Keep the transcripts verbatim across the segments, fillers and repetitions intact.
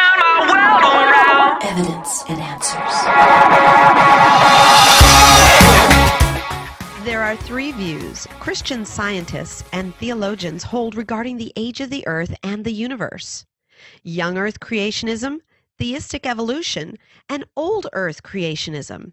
turn my world around. Evidence and answers. There are three views Christian scientists and theologians hold regarding the age of the earth and the universe. Young Earth creationism, theistic evolution, and old Earth creationism.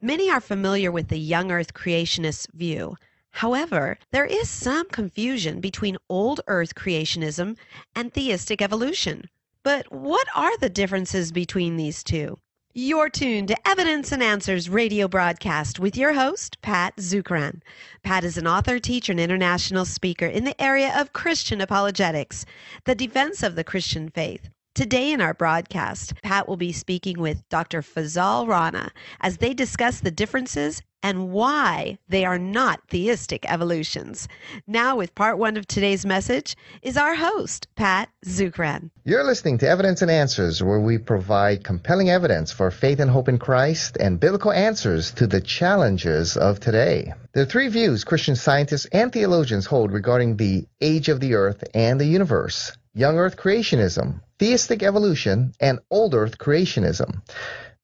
Many are familiar with the Young Earth creationist view. However, there is some confusion between old Earth creationism and theistic evolution. But what are the differences between these two? You're tuned to Evidence and Answers radio broadcast with your host, Pat Zukeran. Pat is an author, teacher, and international speaker in the area of Christian apologetics, the defense of the Christian faith. Today in our broadcast, Pat will be speaking with Doctor Fazale Rana as they discuss the differences and why they are not theistic evolutions. Now with part one of today's message is our host, Pat Zukeran. You're listening to Evidence and Answers, where we provide compelling evidence for faith and hope in Christ and biblical answers to the challenges of today. The three views Christian scientists and theologians hold regarding the age of the earth and the universe: Young Earth creationism, theistic evolution, and old Earth creationism.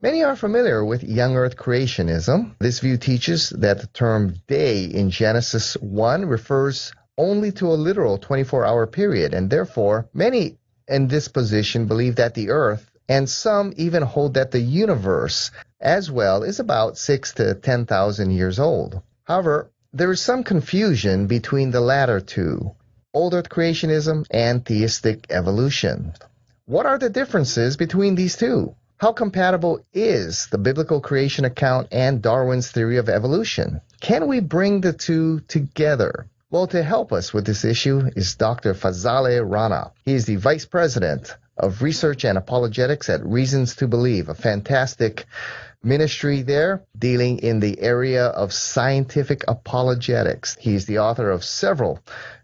Many are familiar with Young Earth creationism. This view teaches that the term day in Genesis one refers only to a literal twenty-four hour period, and therefore many in this position believe that the earth, and some even hold that the universe as well, is about six to ten thousand years old. However, there is some confusion between the latter two, old Earth creationism and theistic evolution. What are the differences between these two? How compatible is the biblical creation account and Darwin's theory of evolution? Can we bring the two together? Well, to help us with this issue is Doctor Fazale Rana. He is the Vice President of Research and Apologetics at Reasons to Believe, a fantastic ministry there, dealing in the area of scientific apologetics. He is the author of several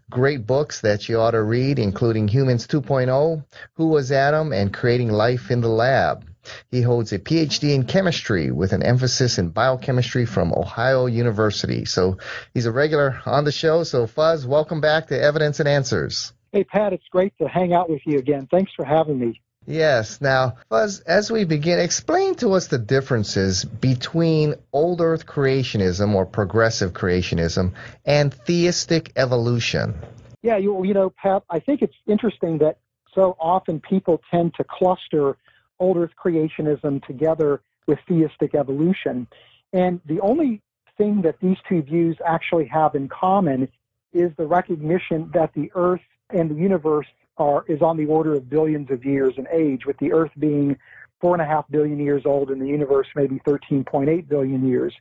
great books that you ought to read, including Humans two point oh, Who Was Adam, and Creating Life in the Lab. He holds a P H D in chemistry with an emphasis in biochemistry from Ohio University. So he's a regular on the show. So Fuzz, welcome back to Evidence and Answers. Hey, Pat, it's great to hang out with you again. Thanks for having me. Yes. Now, Fuzz, as we begin, explain to us the differences between old Earth creationism or progressive creationism and theistic evolution. Yeah, you, you know, Pat, I think it's interesting that so often people tend to cluster old Earth creationism together with theistic evolution. And the only thing that these two views actually have in common is the recognition that the Earth and the universe Are, is on the order of billions of years in age, with the Earth being four and a half billion years old and the universe maybe thirteen point eight billion years.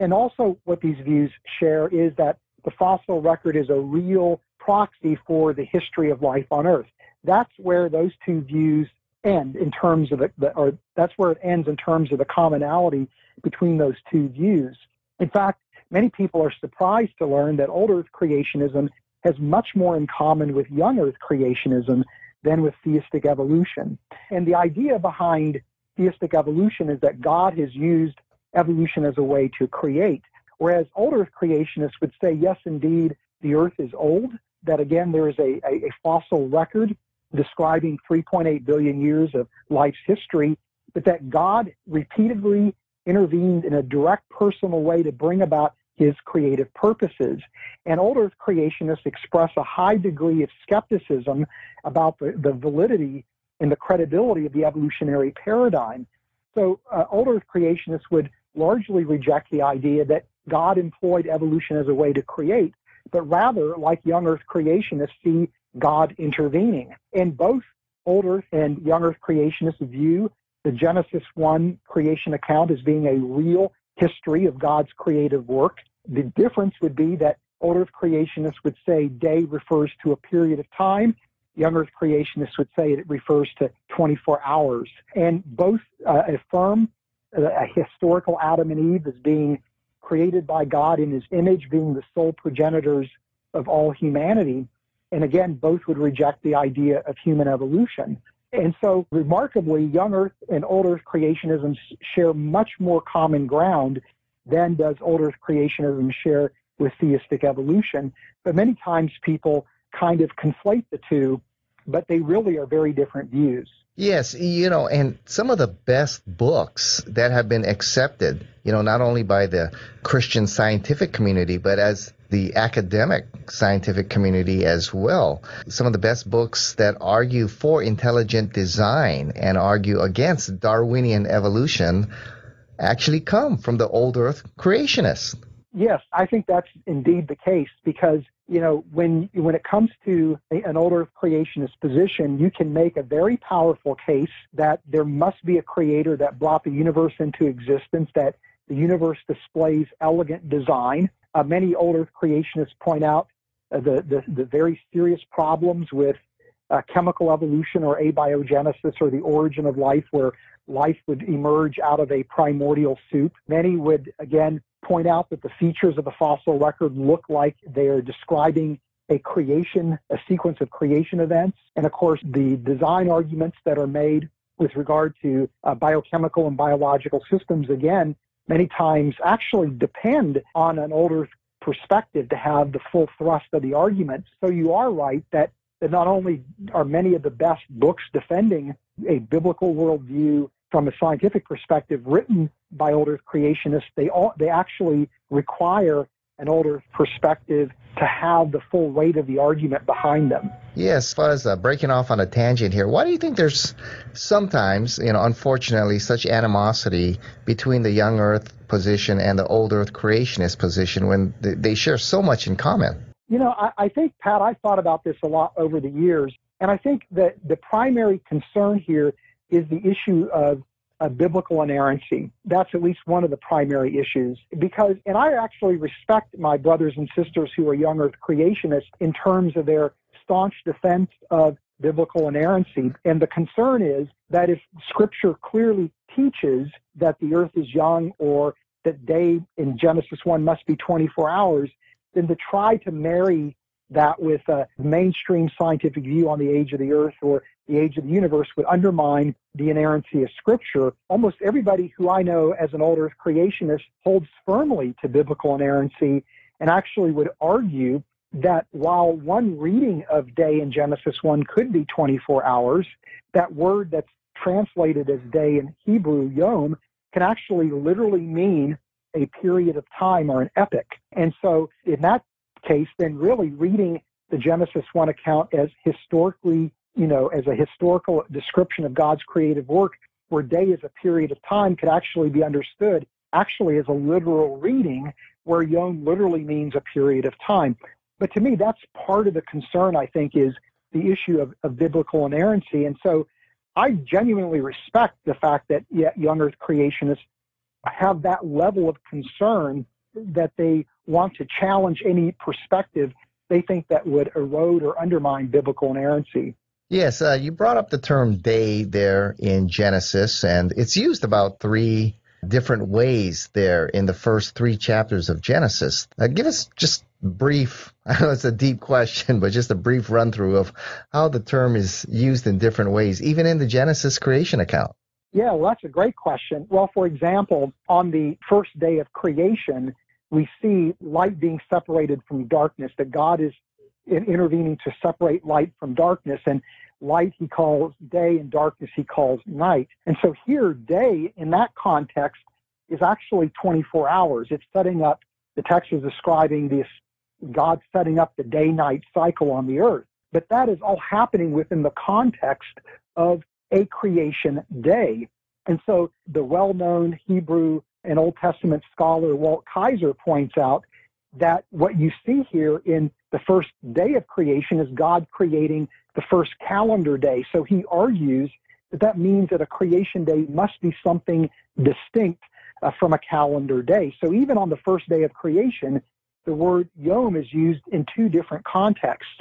And also what these views share is that the fossil record is a real proxy for the history of life on Earth. That's where those two views end in terms of the, the or that's where it ends in terms of the commonality between those two views. In fact, many people are surprised to learn that old Earth creationism has much more in common with young Earth creationism than with theistic evolution. And the idea behind theistic evolution is that God has used evolution as a way to create, whereas old Earth creationists would say, yes, indeed, the Earth is old, that again, there is a, a, a fossil record describing three point eight billion years of life's history, but that God repeatedly intervened in a direct personal way to bring about his creative purposes. And old Earth creationists express a high degree of skepticism about the, the validity and the credibility of the evolutionary paradigm. So uh, old Earth creationists would largely reject the idea that God employed evolution as a way to create, but rather, like young Earth creationists, see God intervening. And both old Earth and young Earth creationists view the Genesis one creation account as being a real history of God's creative work. The difference would be that old Earth creationists would say day refers to a period of time. Young Earth creationists would say it refers to twenty-four hours. And both uh, affirm a historical Adam and Eve as being created by God in his image, being the sole progenitors of all humanity. And again, both would reject the idea of human evolution. And so, remarkably, young Earth and old Earth creationism share much more common ground than does old Earth creationism share with theistic evolution. But many times people kind of conflate the two, but they really are very different views. Yes, you know, and some of the best books that have been accepted, you know, not only by the Christian scientific community, but as the academic scientific community as well. Some of the best books that argue for intelligent design and argue against Darwinian evolution actually come from the old Earth creationists. Yes, I think that's indeed the case because, you know, when when it comes to a, an old Earth creationist position, you can make a very powerful case that there must be a creator that brought the universe into existence, that the universe displays elegant design. Uh, many old Earth creationists point out uh, the, the, the very serious problems with uh, chemical evolution or abiogenesis or the origin of life where life would emerge out of a primordial soup. Many would, again, point out that the features of the fossil record look like they are describing a creation, a sequence of creation events. And of course, the design arguments that are made with regard to uh, biochemical and biological systems, again, many times actually depend on an old Earth perspective to have the full thrust of the argument. So you are right that, that not only are many of the best books defending a biblical worldview from a scientific perspective written by old Earth creationists, they all, they actually require an old Earth perspective to have the full weight of the argument behind them. Yes, as far as uh, breaking off on a tangent here, why do you think there's sometimes, you know, unfortunately, such animosity between the young Earth position and the old Earth creationist position when th- they share so much in common? You know, I, I think, Pat, I thought about this a lot over the years, and I think that the primary concern here is the issue of a biblical inerrancy. That's at least one of the primary issues. Because, and I actually respect my brothers and sisters who are young Earth creationists in terms of their staunch defense of biblical inerrancy. And the concern is that if Scripture clearly teaches that the Earth is young or that day in Genesis one must be twenty-four hours, then to try to marry that with a mainstream scientific view on the age of the Earth or the age of the universe would undermine the inerrancy of Scripture. Almost everybody who I know as an old Earth creationist holds firmly to biblical inerrancy and actually would argue that while one reading of day in Genesis one could be twenty-four hours, that word that's translated as day in Hebrew, yom, can actually literally mean a period of time or an epoch. And so in that case, then really reading the Genesis one account as historically, you know, as a historical description of God's creative work, where day is a period of time, could actually be understood actually as a literal reading where yom literally means a period of time. But to me, that's part of the concern, I think, is the issue of, of biblical inerrancy. And so I genuinely respect the fact that yeah, young Earth creationists have that level of concern that they want to challenge any perspective they think that would erode or undermine biblical inerrancy. Yes, uh, you brought up the term day there in Genesis, and it's used about three different ways there in the first three chapters of Genesis. Uh, give us just brief, I know it's a deep question, but just a brief run-through of how the term is used in different ways, even in the Genesis creation account. Yeah, well, that's a great question. Well, for example, on the first day of creation, we see light being separated from darkness, that God is intervening to separate light from darkness. And light he calls day and darkness he calls night. And so here, day in that context is actually twenty-four hours. It's setting up, the text is describing this, God setting up the day-night cycle on the earth. But that is all happening within the context of a creation day. And so the well-known Hebrew and Old Testament scholar Walt Kaiser points out that what you see here in the first day of creation is God creating the first calendar day. So he argues that that means that a creation day must be something distinct uh, from a calendar day. So even on the first day of creation, the word yom is used in two different contexts.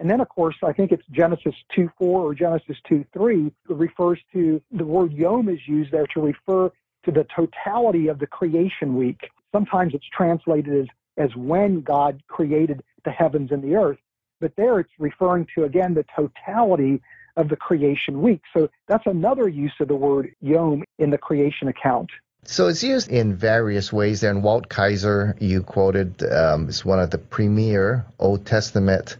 And then, of course, I think it's Genesis two four or Genesis two three refers to, the word yom is used there to refer to the totality of the creation week. Sometimes it's translated as as when God created the heavens and the earth. But there it's referring to, again, the totality of the creation week. So that's another use of the word yom in the creation account. So it's used in various ways there. And Walt Kaiser, you quoted, um, is one of the premier Old Testament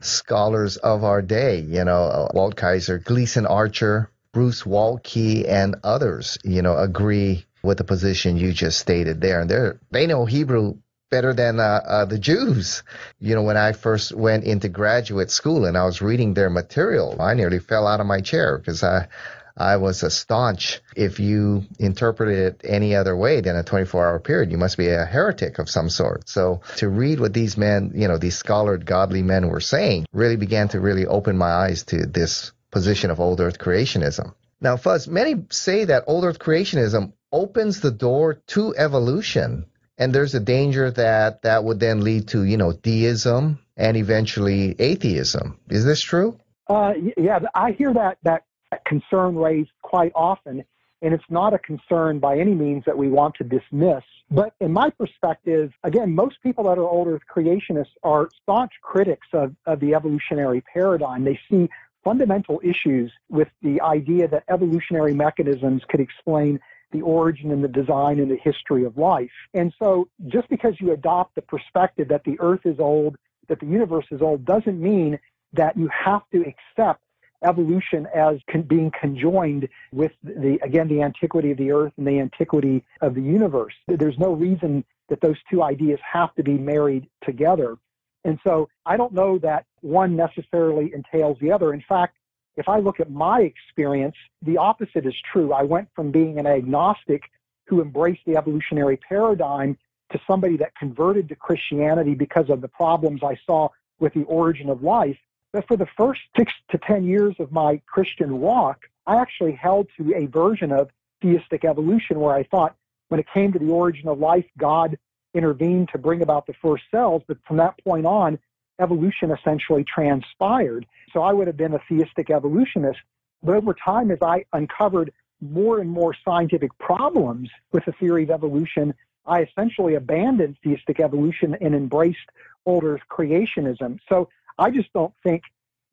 scholars of our day. You know, Walt Kaiser, Gleason Archer, Bruce Waltke and others, you know, agree with the position you just stated there. And they're, they know Hebrew better than uh, uh, the Jews. You know, when I first went into graduate school and I was reading their material, I nearly fell out of my chair because I, I was a staunch, if you interpret it any other way than a twenty-four hour period, you must be a heretic of some sort. So to read what these men, you know, these scholared, godly men were saying really began to really open my eyes to this position of old earth creationism. Now, Fuzz, many say that old earth creationism opens the door to evolution, and there's a danger that that would then lead to, you know, deism and eventually atheism. Is this true? Uh, yeah, I hear that that. That concern raised quite often, and it's not a concern by any means that we want to dismiss. But in my perspective, again, most people that are old earth creationists are staunch critics of, of the evolutionary paradigm. They see fundamental issues with the idea that evolutionary mechanisms could explain the origin and the design and the history of life. And so just because you adopt the perspective that the earth is old, that the universe is old, doesn't mean that you have to accept evolution as con- being conjoined with the, again, the antiquity of the earth and the antiquity of the universe. There's no reason that those two ideas have to be married together. And so I don't know that one necessarily entails the other. In fact, if I look at my experience, the opposite is true. I went from being an agnostic who embraced the evolutionary paradigm to somebody that converted to Christianity because of the problems I saw with the origin of life. But for the first six to ten years of my Christian walk, I actually held to a version of theistic evolution where I thought when it came to the origin of life, God intervened to bring about the first cells. But from that point on, evolution essentially transpired. So I would have been a theistic evolutionist. But over time, as I uncovered more and more scientific problems with the theory of evolution, I essentially abandoned theistic evolution and embraced old earth creationism. So I just don't think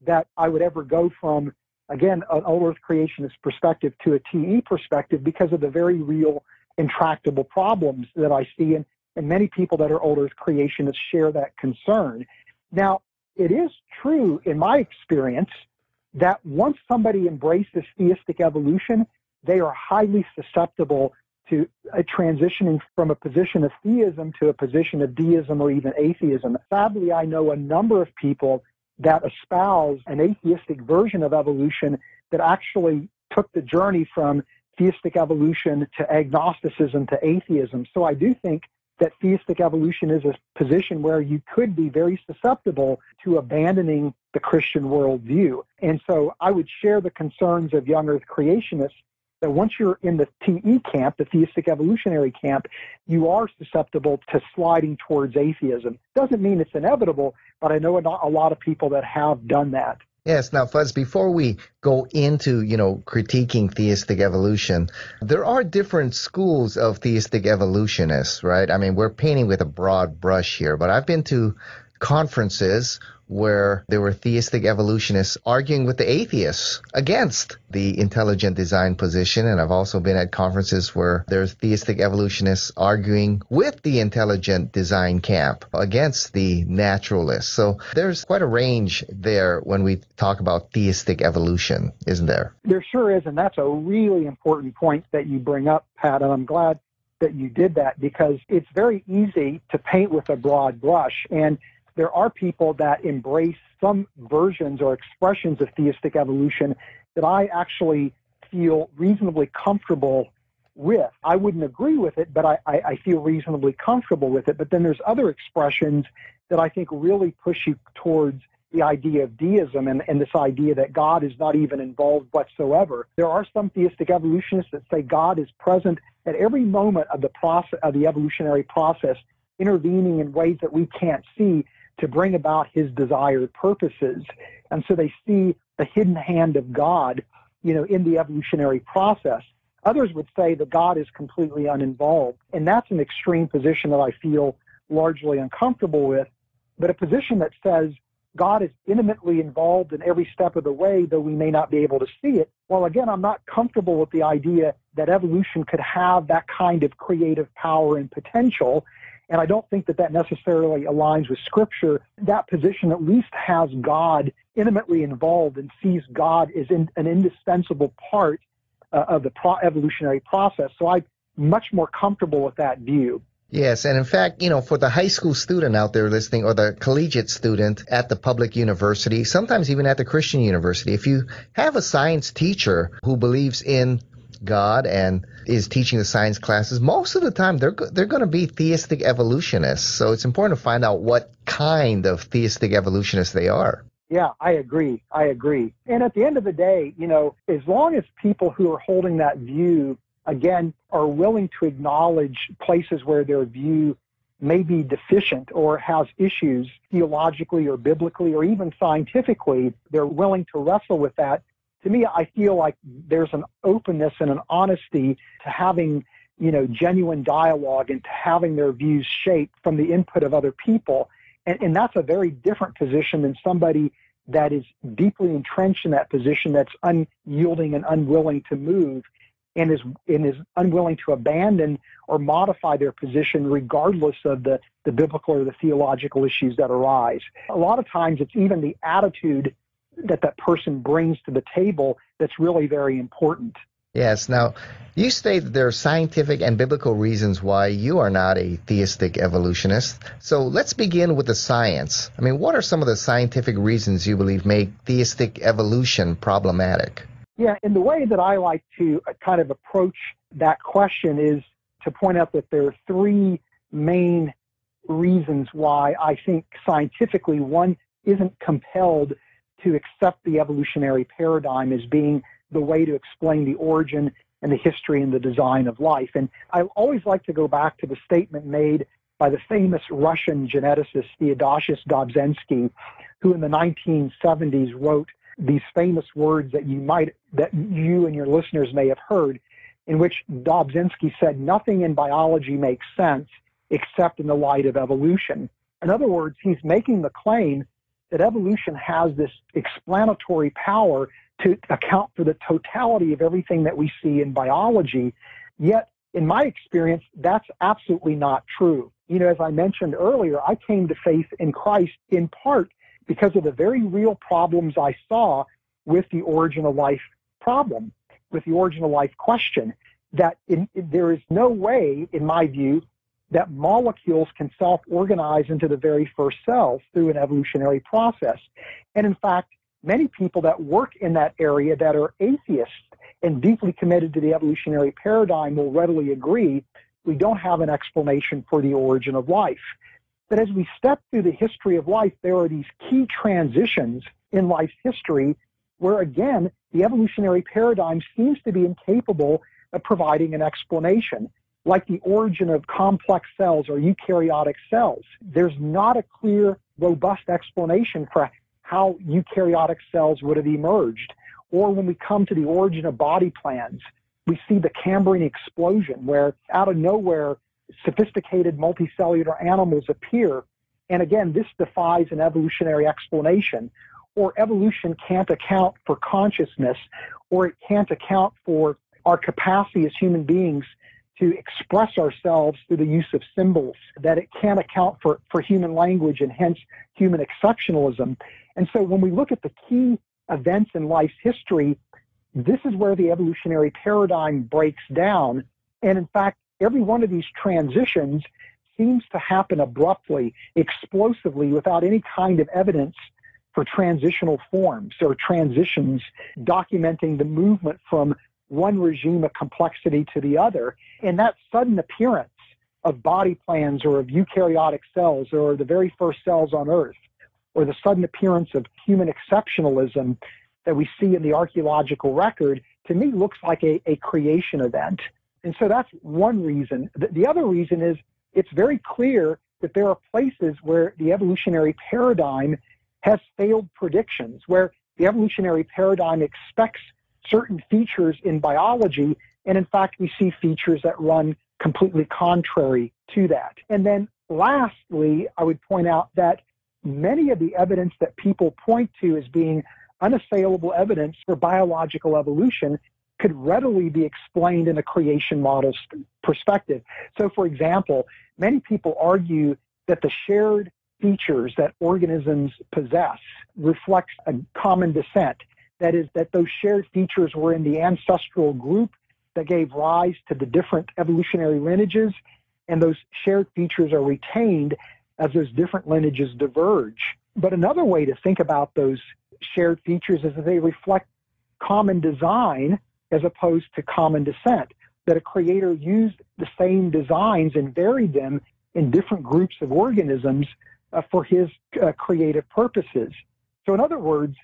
that I would ever go from, again, an old earth creationist perspective to a T E perspective because of the very real intractable problems that I see. And, and many people that are old earth creationists share that concern. Now, it is true in my experience that once somebody embraces theistic evolution, they are highly susceptible to a transitioning from a position of theism to a position of deism or even atheism. Sadly, I know a number of people that espouse an atheistic version of evolution that actually took the journey from theistic evolution to agnosticism to atheism. So I do think that theistic evolution is a position where you could be very susceptible to abandoning the Christian worldview. And so I would share the concerns of young earth creationists that once you're in the T E camp, the theistic evolutionary camp, you are susceptible to sliding towards atheism. Doesn't mean it's inevitable, but I know a lot of people that have done that. Yes. Now, Fuzz, before we go into, you know, critiquing theistic evolution, there are different schools of theistic evolutionists, right? I mean, we're painting with a broad brush here, but I've been to conferences where there were theistic evolutionists arguing with the atheists against the intelligent design position. And I've also been at conferences where there's theistic evolutionists arguing with the intelligent design camp against the naturalists. So there's quite a range there when we talk about theistic evolution, isn't there? There sure is. And that's a really important point that you bring up, Pat. And I'm glad that you did that because it's very easy to paint with a broad brush. And there are people that embrace some versions or expressions of theistic evolution that I actually feel reasonably comfortable with. I wouldn't agree with it, but I, I, I feel reasonably comfortable with it. But then there's other expressions that I think really push you towards the idea of deism and, and this idea that God is not even involved whatsoever. There are some theistic evolutionists that say God is present at every moment of the process of the evolutionary process, intervening in ways that we can't see to bring about his desired purposes. And so they see the hidden hand of God, you know, in the evolutionary process. Others would say that God is completely uninvolved. And that's an extreme position that I feel largely uncomfortable with. But a position that says God is intimately involved in every step of the way, though we may not be able to see it. Well, again, I'm not comfortable with the idea that evolution could have that kind of creative power and potential. And I don't think that that necessarily aligns with Scripture. That position at least has God intimately involved and sees God as in, an indispensable part uh, of the pro- evolutionary process. So I'm much more comfortable with that view. Yes, and in fact, you know, for the high school student out there listening, or the collegiate student at the public university, sometimes even at the Christian university, if you have a science teacher who believes in God and is teaching the science classes, most of the time they're they're going to be theistic evolutionists. So it's important to find out what kind of theistic evolutionists they are. Yeah, I agree. I agree. And at the end of the day, you know, as long as people who are holding that view, again, are willing to acknowledge places where their view may be deficient or has issues theologically or biblically or even scientifically, they're willing to wrestle with that. To me, I feel like there's an openness and an honesty to having, you know, genuine dialogue and to having their views shaped from the input of other people. And, and that's a very different position than somebody that is deeply entrenched in that position, that's unyielding and unwilling to move, and is and is unwilling to abandon or modify their position regardless of the, the biblical or the theological issues that arise. A lot of times it's even the attitude that that person brings to the table that's really very important. Yes. Now, you state that there are scientific and biblical reasons why you are not a theistic evolutionist. So let's begin with the science. I mean, what are some of the scientific reasons you believe make theistic evolution problematic? Yeah, and the way that I like to kind of approach that question is to point out that there are three main reasons why I think scientifically one isn't compelled to accept the evolutionary paradigm as being the way to explain the origin and the history and the design of life. And I always like to go back to the statement made by the famous Russian geneticist Theodosius Dobzhansky, who in the nineteen seventies wrote these famous words that you might, that you and your listeners may have heard, in which Dobzhansky said, "Nothing in biology makes sense except in the light of evolution." In other words, he's making the claim that evolution has this explanatory power to account for the totality of everything that we see in biology. Yet, in my experience, that's absolutely not true. You know, as I mentioned earlier, I came to faith in Christ in part because of the very real problems I saw with the origin of life problem, with the origin of life question, that in, there is no way, in my view, that molecules can self-organize into the very first cells through an evolutionary process. And in fact, many people that work in that area that are atheists and deeply committed to the evolutionary paradigm will readily agree we don't have an explanation for the origin of life. But as we step through the history of life, there are these key transitions in life's history where, again, the evolutionary paradigm seems to be incapable of providing an explanation, like the origin of complex cells or eukaryotic cells. There's not a clear, robust explanation for how eukaryotic cells would have emerged. Or when we come to the origin of body plans, we see the Cambrian explosion, where out of nowhere, sophisticated multicellular animals appear. And again, this defies an evolutionary explanation. Or evolution can't account for consciousness, or it can't account for our capacity as human beings to express ourselves through the use of symbols, that it can't account for, for human language and hence human exceptionalism. And so when we look at the key events in life's history, this is where the evolutionary paradigm breaks down. And in fact, every one of these transitions seems to happen abruptly, explosively, without any kind of evidence for transitional forms or transitions documenting the movement from one regime of complexity to the other. And that sudden appearance of body plans or of eukaryotic cells or the very first cells on Earth, or the sudden appearance of human exceptionalism that we see in the archaeological record, to me looks like a, a creation event. And so that's one reason. The other reason is it's very clear that there are places where the evolutionary paradigm has failed predictions, where the evolutionary paradigm expects certain features in biology, and in fact, we see features that run completely contrary to that. And then lastly, I would point out that many of the evidence that people point to as being unassailable evidence for biological evolution could readily be explained in a creation model perspective. So, for example, many people argue that the shared features that organisms possess reflects a common descent. That is, that those shared features were in the ancestral group that gave rise to the different evolutionary lineages, and those shared features are retained as those different lineages diverge. But another way to think about those shared features is that they reflect common design as opposed to common descent, that a creator used the same designs and varied them in different groups of organisms uh, for his uh, creative purposes. So in other words,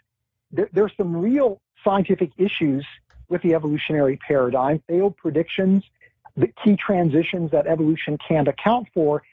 th- there's some real scientific issues with the evolutionary paradigm, failed predictions, the key transitions that evolution can't account for,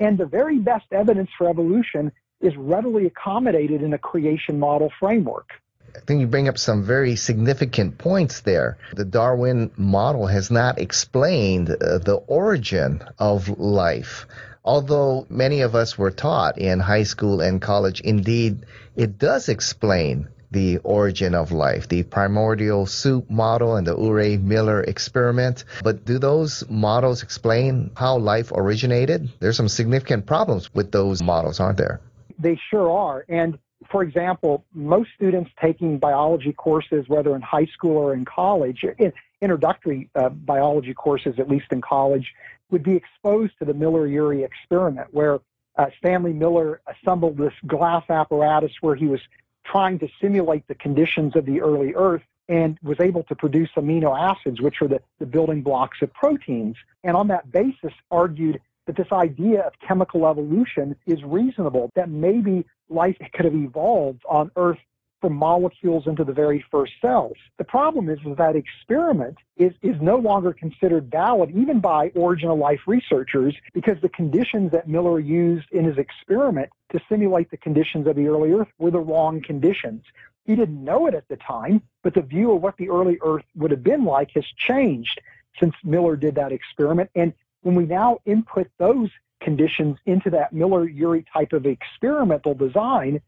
and the very best evidence for evolution is readily accommodated in a creation model framework. I think you bring up some very significant points there. The Darwin model has not explained uh, the origin of life. Although many of us were taught in high school and college, indeed, it does explain the origin of life, the primordial soup model and the Urey-Miller experiment. But do those models explain how life originated? There's some significant problems with those models, aren't there? They sure are. And for example, most students taking biology courses, whether in high school or in college, in introductory uh, biology courses, at least in college, would be exposed to the Miller-Urey experiment, where uh, Stanley Miller assembled this glass apparatus where he was trying to simulate the conditions of the early Earth and was able to produce amino acids, which are the, the building blocks of proteins. And on that basis, argued that this idea of chemical evolution is reasonable, that maybe life could have evolved on Earth from molecules into the very first cells. The problem is, is that experiment is, is no longer considered valid, even by origin of life researchers, because the conditions that Miller used in his experiment to simulate the conditions of the early Earth were the wrong conditions. He didn't know it at the time, but the view of what the early Earth would have been like has changed since Miller did that experiment. And when we now input those conditions into that Miller-Urey type of experimental design,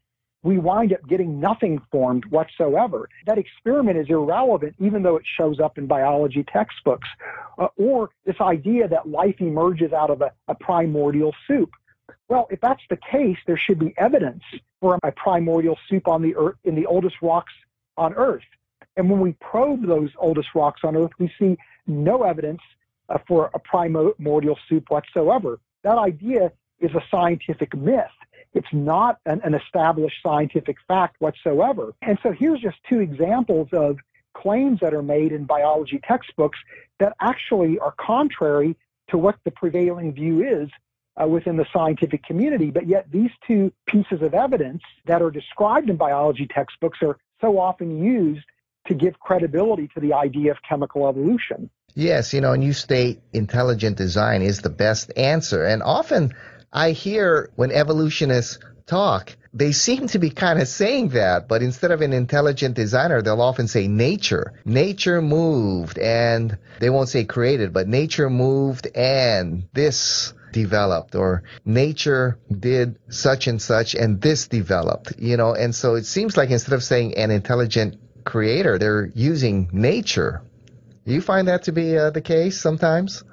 we wind up getting nothing formed whatsoever. That experiment is irrelevant, even though it shows up in biology textbooks. Uh, or this idea that life emerges out of a, a primordial soup. Well, if that's the case, there should be evidence for a primordial soup on the earth, in the oldest rocks on Earth. And when we probe those oldest rocks on Earth, we see no evidence uh, for a primordial soup whatsoever. That idea is a scientific myth. It's not an, an established scientific fact whatsoever. And so here's just two examples of claims that are made in biology textbooks that actually are contrary to what the prevailing view is uh, within the scientific community. But yet these two pieces of evidence that are described in biology textbooks are so often used to give credibility to the idea of chemical evolution. Yes, you know, and you state intelligent design is the best answer. And often I hear when evolutionists talk, they seem to be kind of saying that, but instead of an intelligent designer, they'll often say nature. Nature moved, and they won't say created, but nature moved and this developed, or nature did such and such and this developed, you know. And so it seems like instead of saying an intelligent creator, they're using nature. You find that to be uh, the case sometimes?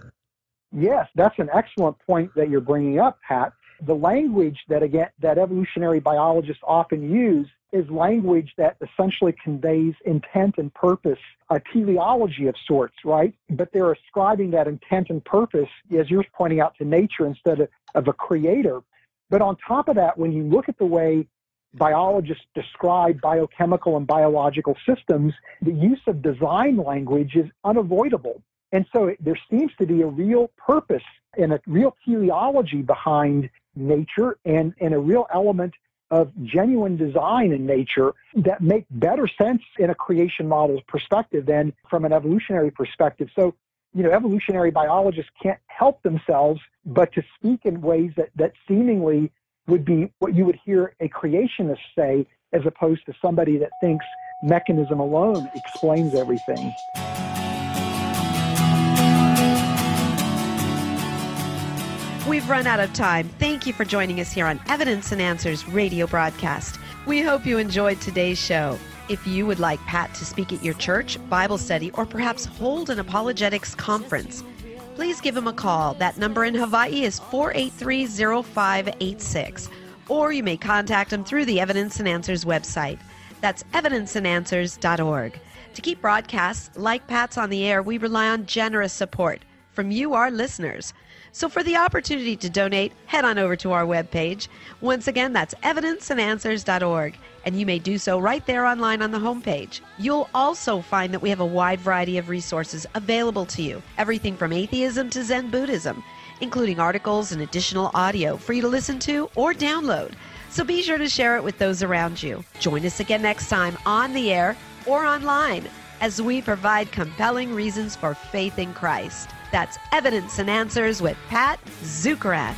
Yes, that's an excellent point that you're bringing up, Pat. The language that, again, that evolutionary biologists often use is language that essentially conveys intent and purpose, a teleology of sorts, right? But they're ascribing that intent and purpose, as you're pointing out, to nature instead of, of a creator. But on top of that, when you look at the way biologists describe biochemical and biological systems, the use of design language is unavoidable. And so it, there seems to be a real purpose and a real teleology behind nature, and, and a real element of genuine design in nature that make better sense in a creation model's perspective than from an evolutionary perspective. So, you know, evolutionary biologists can't help themselves but to speak in ways that, that seemingly would be what you would hear a creationist say, as opposed to somebody that thinks mechanism alone explains everything. We've run out of time. Thank you for joining us here on Evidence and Answers radio broadcast. We hope you enjoyed today's show. If you would like Pat to speak at your church, Bible study, or perhaps hold an apologetics conference, please give him a call. That number in Hawaii is four eight three, zero five eight six. or you may contact him through the Evidence and Answers website. That's evidence and answers dot org. To keep broadcasts like Pat's on the air, we rely on generous support from you, our listeners. So for the opportunity to donate, head on over to our webpage. Once again, that's evidence and answers dot org, and you may do so right there online on the homepage. You'll also find that we have a wide variety of resources available to you, everything from atheism to Zen Buddhism, including articles and additional audio for you to listen to or download. So be sure to share it with those around you. Join us again next time on the air or online as we provide compelling reasons for faith in Christ. That's Evidence and Answers with Pat Zukeran.